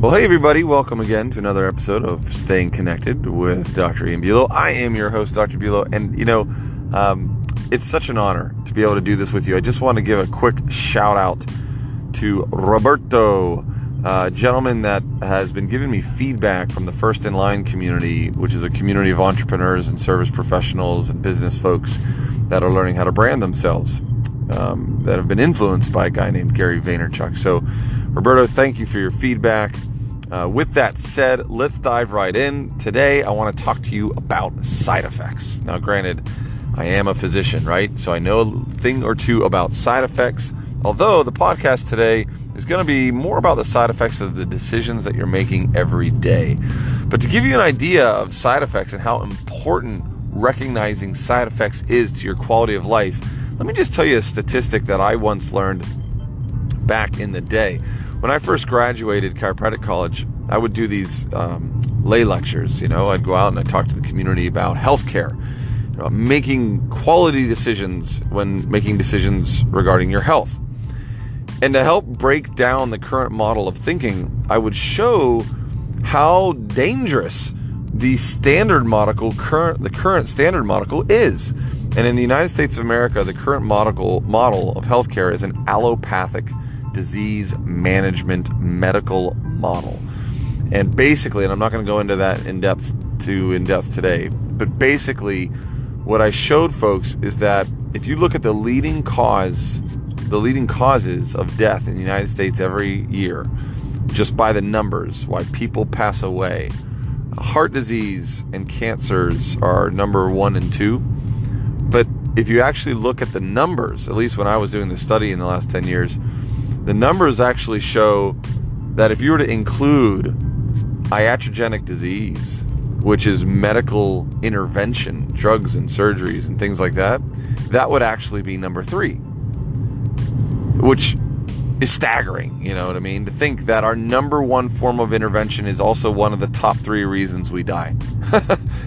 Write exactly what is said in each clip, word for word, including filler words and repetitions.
Well, hey everybody, welcome again to another episode of Staying Connected with Doctor Ian Bulo. I am your host, Doctor Bulo, and you know, um, it's such an honor to be able to do this with you. I just want to give a quick shout out to Roberto, a gentleman that has been giving me feedback from the First In Line community, which is a community of entrepreneurs and service professionals and business folks that are learning how to brand themselves, um, that have been influenced by a guy named Gary Vaynerchuk. So, Roberto, thank you for your feedback. Uh, with that said, let's dive right in. Today, I want to talk to you about side effects. Now, granted, I am a physician, right? So I know a thing or two about side effects, although the podcast today is going to be more about the side effects of the decisions that you're making every day. But to give you an idea of side effects and how important recognizing side effects is to your quality of life, let me just tell you a statistic that I once learned back in the day. When I first graduated chiropractic college, I would do these um, lay lectures. You know, I'd go out and I'd talk to the community about healthcare, you know, making quality decisions when making decisions regarding your health. And to help break down the current model of thinking, I would show how dangerous the standard model, current, the current standard model is. And in the United States of America, the current model, model of healthcare is an allopathic disease management medical model. And basically, and I'm not going to go into that in depth to in depth today, but basically what I showed folks is that if you look at the leading cause, the leading causes of death in the United States every year, just by the numbers, why people pass away, heart disease and cancers are number one and two. But if you actually look at the numbers, at least when I was doing the study in the last ten years, the numbers actually show that if you were to include iatrogenic disease, which is medical intervention, drugs and surgeries and things like that, that would actually be number three, which is staggering, you know what I mean? To think that our number one form of intervention is also one of the top three reasons we die.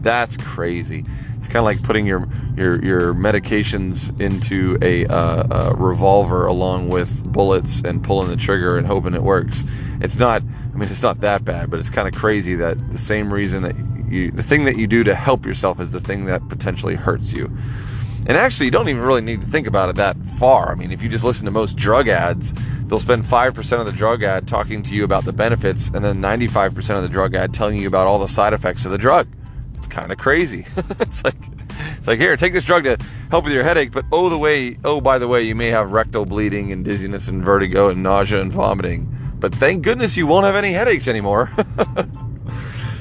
That's crazy. It's kind of like putting your your your medications into a, uh, a revolver along with bullets and pulling the trigger and hoping it works. It's not, I mean, it's not that bad, but it's kind of crazy that the same reason that you, the thing that you do to help yourself is the thing that potentially hurts you. And actually, you don't even really need to think about it that far. I mean, if you just listen to most drug ads, they'll spend five percent of the drug ad talking to you about the benefits and then ninety-five percent of the drug ad telling you about all the side effects of the drug. Kind of crazy. It's like it's like here, take this drug to help with your headache, but oh the way oh by the way you may have rectal bleeding and dizziness and vertigo and nausea and vomiting, but thank goodness you won't have any headaches anymore.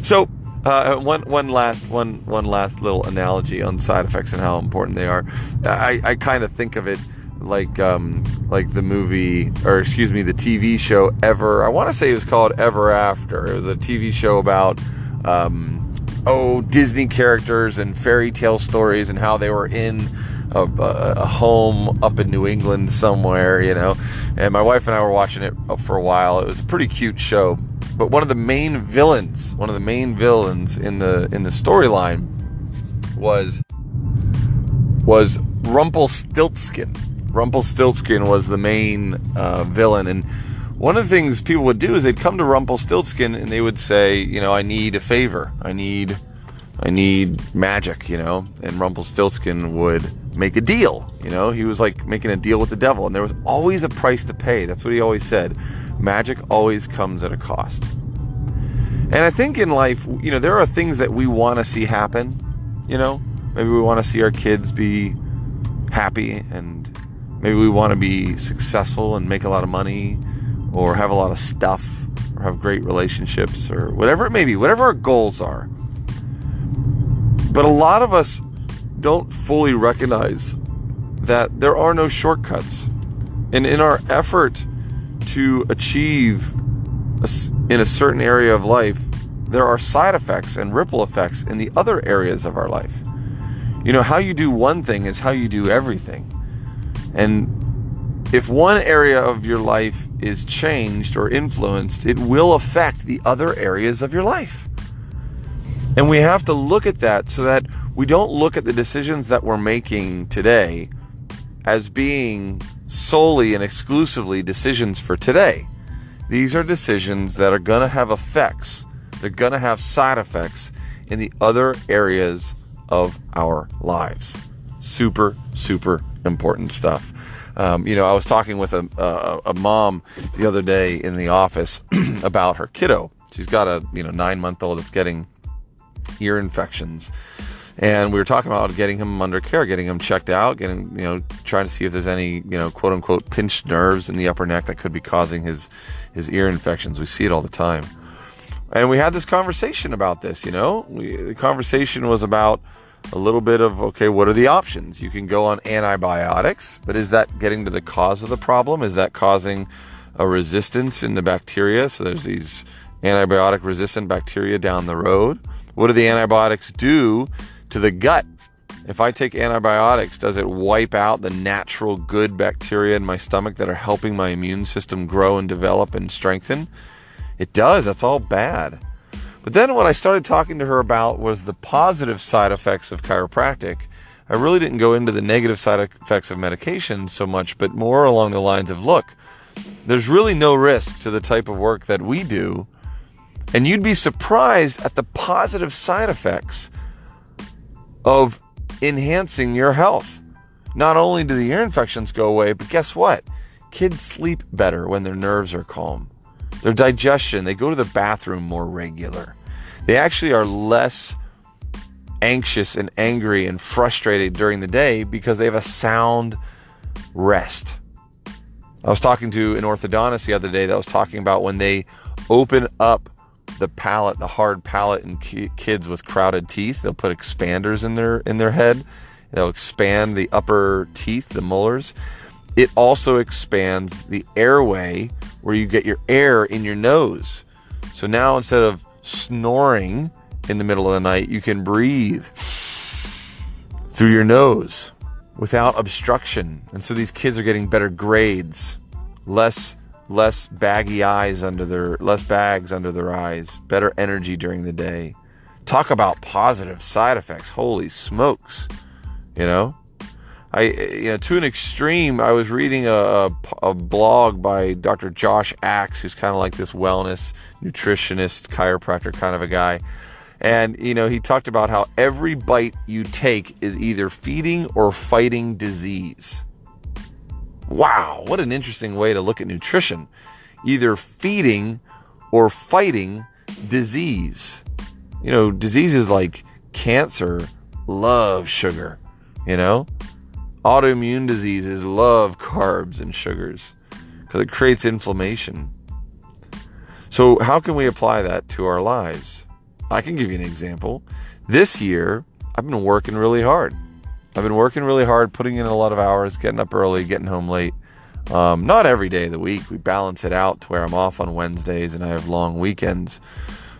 So uh one one last one one last little analogy on side effects and how important they are. I I kind of think of it like um like the movie, or excuse me the T V show Ever, I want to say it was called Ever After. It was a T V show about um Oh, Disney characters and fairy tale stories and how they were in a, a, a home up in New England somewhere, you know. And my wife and I were watching it for a while. It was a pretty cute show. But one of the main villains, one of the main villains in the in the storyline was was Rumpelstiltskin. Rumpelstiltskin was the main uh, villain, and one of the things people would do is they'd come to Rumpelstiltskin and they would say, you know, I need a favor. I need, I need magic, you know, and Rumpelstiltskin would make a deal. You know, he was like making a deal with the devil, and there was always a price to pay. That's what he always said. Magic always comes at a cost. And I think in life, you know, there are things that we want to see happen. You know, maybe we want to see our kids be happy, and maybe we want to be successful and make a lot of money, or have a lot of stuff, or have great relationships, or whatever it may be, whatever our goals are. But a lot of us don't fully recognize that there are no shortcuts. And in our effort to achieve a, in a certain area of life, there are side effects and ripple effects in the other areas of our life. You know, how you do one thing is how you do everything. And if one area of your life is changed or influenced, it will affect the other areas of your life. And we have to look at that so that we don't look at the decisions that we're making today as being solely and exclusively decisions for today. These are decisions that are going to have effects. They're going to have side effects in the other areas of our lives. Super, super important stuff. Um, you know, I was talking with a, a, a mom the other day in the office about her kiddo. She's got a, you know, nine-month-old that's getting ear infections. And we were talking about getting him under care, getting him checked out, getting, you know, trying to see if there's any, you know, quote unquote pinched nerves in the upper neck that could be causing his, his ear infections. We see it all the time. And we had this conversation about this, you know, we, the conversation was about a little bit of, okay, what are the options? You can go on antibiotics, but is that getting to the cause of the problem? Is that causing a resistance in the bacteria? So there's these antibiotic resistant bacteria down the road. What do the antibiotics do to the gut? If I take antibiotics, does it wipe out the natural good bacteria in my stomach that are helping my immune system grow and develop and strengthen? It does. That's all bad. But then what I started talking to her about was the positive side effects of chiropractic. I really didn't go into the negative side effects of medication so much, but more along the lines of, look, there's really no risk to the type of work that we do. And you'd be surprised at the positive side effects of enhancing your health. Not only do the ear infections go away, but guess what? Kids sleep better when their nerves are calm. Their digestion, they go to the bathroom more regular. They actually are less anxious and angry and frustrated during the day because they have a sound rest. I was talking to an orthodontist the other day that was talking about when they open up the palate, the hard palate in kids with crowded teeth. They'll put expanders in their in their head. They'll expand the upper teeth, the molars. It also expands the airway where you get your air in your nose. So now instead of snoring in the middle of the night, you can breathe through your nose without obstruction. And so these kids are getting better grades, less less baggy eyes under their, less bags under their eyes, better energy during the day. Talk about positive side effects. Holy smokes. You know, I, you know, to an extreme, I was reading a, a, a blog by Doctor Josh Axe, who's kind of like this wellness, nutritionist, chiropractor kind of a guy. And, you know, he talked about how every bite you take is either feeding or fighting disease. Wow, what an interesting way to look at nutrition. Either feeding or fighting disease. You know, diseases like cancer love sugar, you know? Autoimmune diseases love carbs and sugars because it creates inflammation. So how can we apply that to our lives? I can give you an example. This year, I've been working really hard. I've been working really hard, putting in a lot of hours, getting up early, getting home late. Um, not every day of the week. We balance it out to where I'm off on Wednesdays and I have long weekends.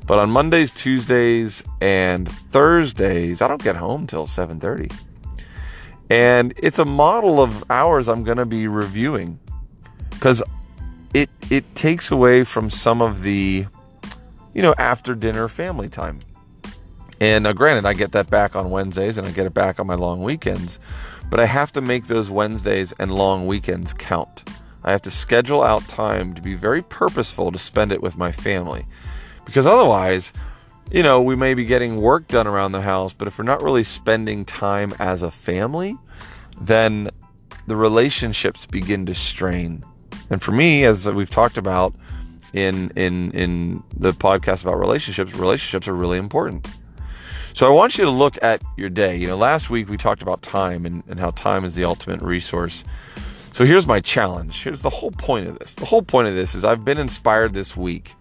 But on Mondays, Tuesdays, and Thursdays, I don't get home till seven thirty. And it's a model of hours I'm going to be reviewing because it, it takes away from some of the, you know, after dinner family time. And now granted, I get that back on Wednesdays and I get it back on my long weekends, but I have to make those Wednesdays and long weekends count. I have to schedule out time to be very purposeful to spend it with my family because otherwise, you know, we may be getting work done around the house, but if we're not really spending time as a family, then the relationships begin to strain. And for me, as we've talked about in, in, in the podcast about relationships, relationships are really important. So I want you to look at your day. You know, last week we talked about time and, and how time is the ultimate resource. So here's my challenge. Here's the whole point of this. The whole point of this is I've been inspired this week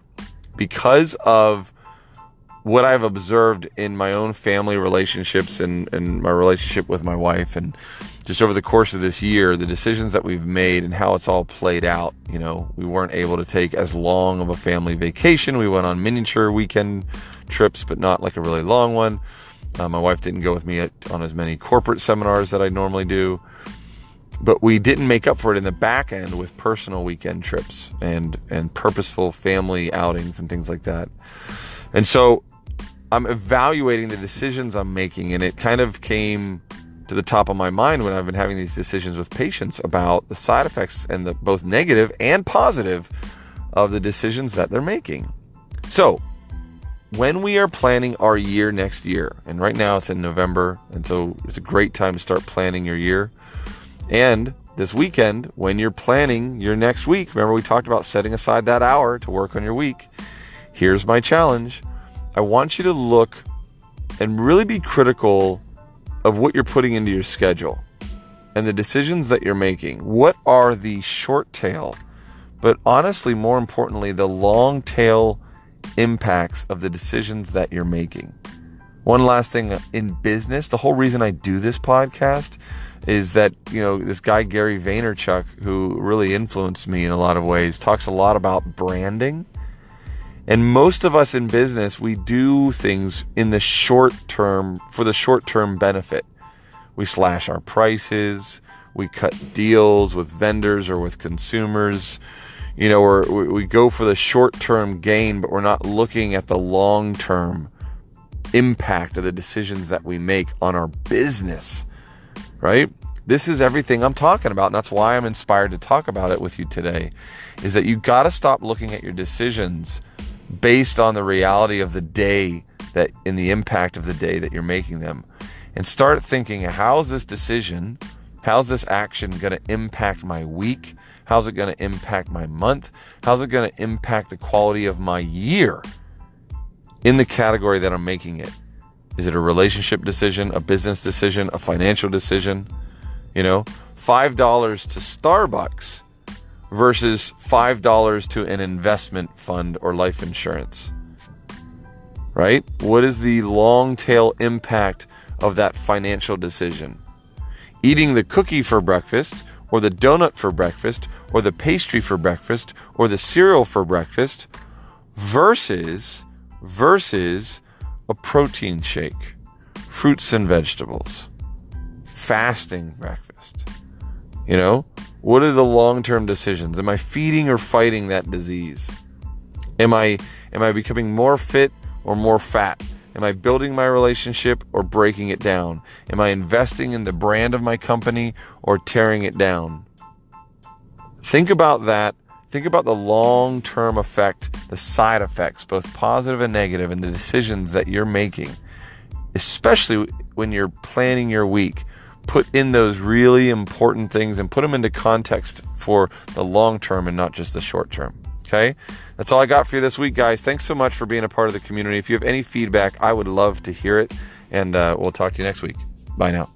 because of what I've observed in my own family relationships and, and my relationship with my wife. And just over the course of this year, the decisions that we've made and how it's all played out. You know, we weren't able to take as long of a family vacation. We went on miniature weekend trips, but not like a really long one. Uh, my wife didn't go with me at, on as many corporate seminars that I normally do, but we didn't make up for it in the back end with personal weekend trips and, and purposeful family outings and things like that. And so I'm evaluating the decisions I'm making, and it kind of came to the top of my mind when I've been having these decisions with patients about the side effects and the both negative and positive of the decisions that they're making. So when we are planning our year next year, and right now it's in November, and so it's a great time to start planning your year. And this weekend, when you're planning your next week, remember we talked about setting aside that hour to work on your week. Here's my challenge. I want you to look and really be critical of what you're putting into your schedule and the decisions that you're making. What are the short tail, but honestly, more importantly, the long tail impacts of the decisions that you're making? One last thing in business, the whole reason I do this podcast is that, you know, this guy, Gary Vaynerchuk, who really influenced me in a lot of ways, talks a lot about branding. And most of us in business, we do things in the short term for the short term benefit. We slash our prices, we cut deals with vendors or with consumers. You know, we're, we go for the short term gain, but we're not looking at the long term impact of the decisions that we make on our business, right? This is everything I'm talking about, and that's why I'm inspired to talk about it with you today, is that you got to stop looking at your decisions based on the reality of the day that in the impact of the day that you're making them, and start thinking, how's this decision, how's this action going to impact my week? How's it going to impact my month? How's it going to impact the quality of my year in the category that I'm making it? Is it a relationship decision, a business decision, a financial decision? You know, five dollars to Starbucks versus five dollars to an investment fund or life insurance, right? What is the long tail impact of that financial decision? Eating the cookie for breakfast or the donut for breakfast or the pastry for breakfast or the cereal for breakfast versus, versus a protein shake, fruits and vegetables, fasting breakfast. You know, what are the long-term decisions? Am I feeding or fighting that disease? Am I, am I becoming more fit or more fat? Am I building my relationship or breaking it down? Am I investing in the brand of my company or tearing it down? Think about that. Think about the long-term effect, the side effects, both positive and negative, in the decisions that you're making, especially when you're planning your week. Put in those really important things and put them into context for the long-term and not just the short-term. Okay, that's all I got for you this week, guys. Thanks so much for being a part of the community. If you have any feedback, I would love to hear it. And uh, we'll talk to you next week. Bye now.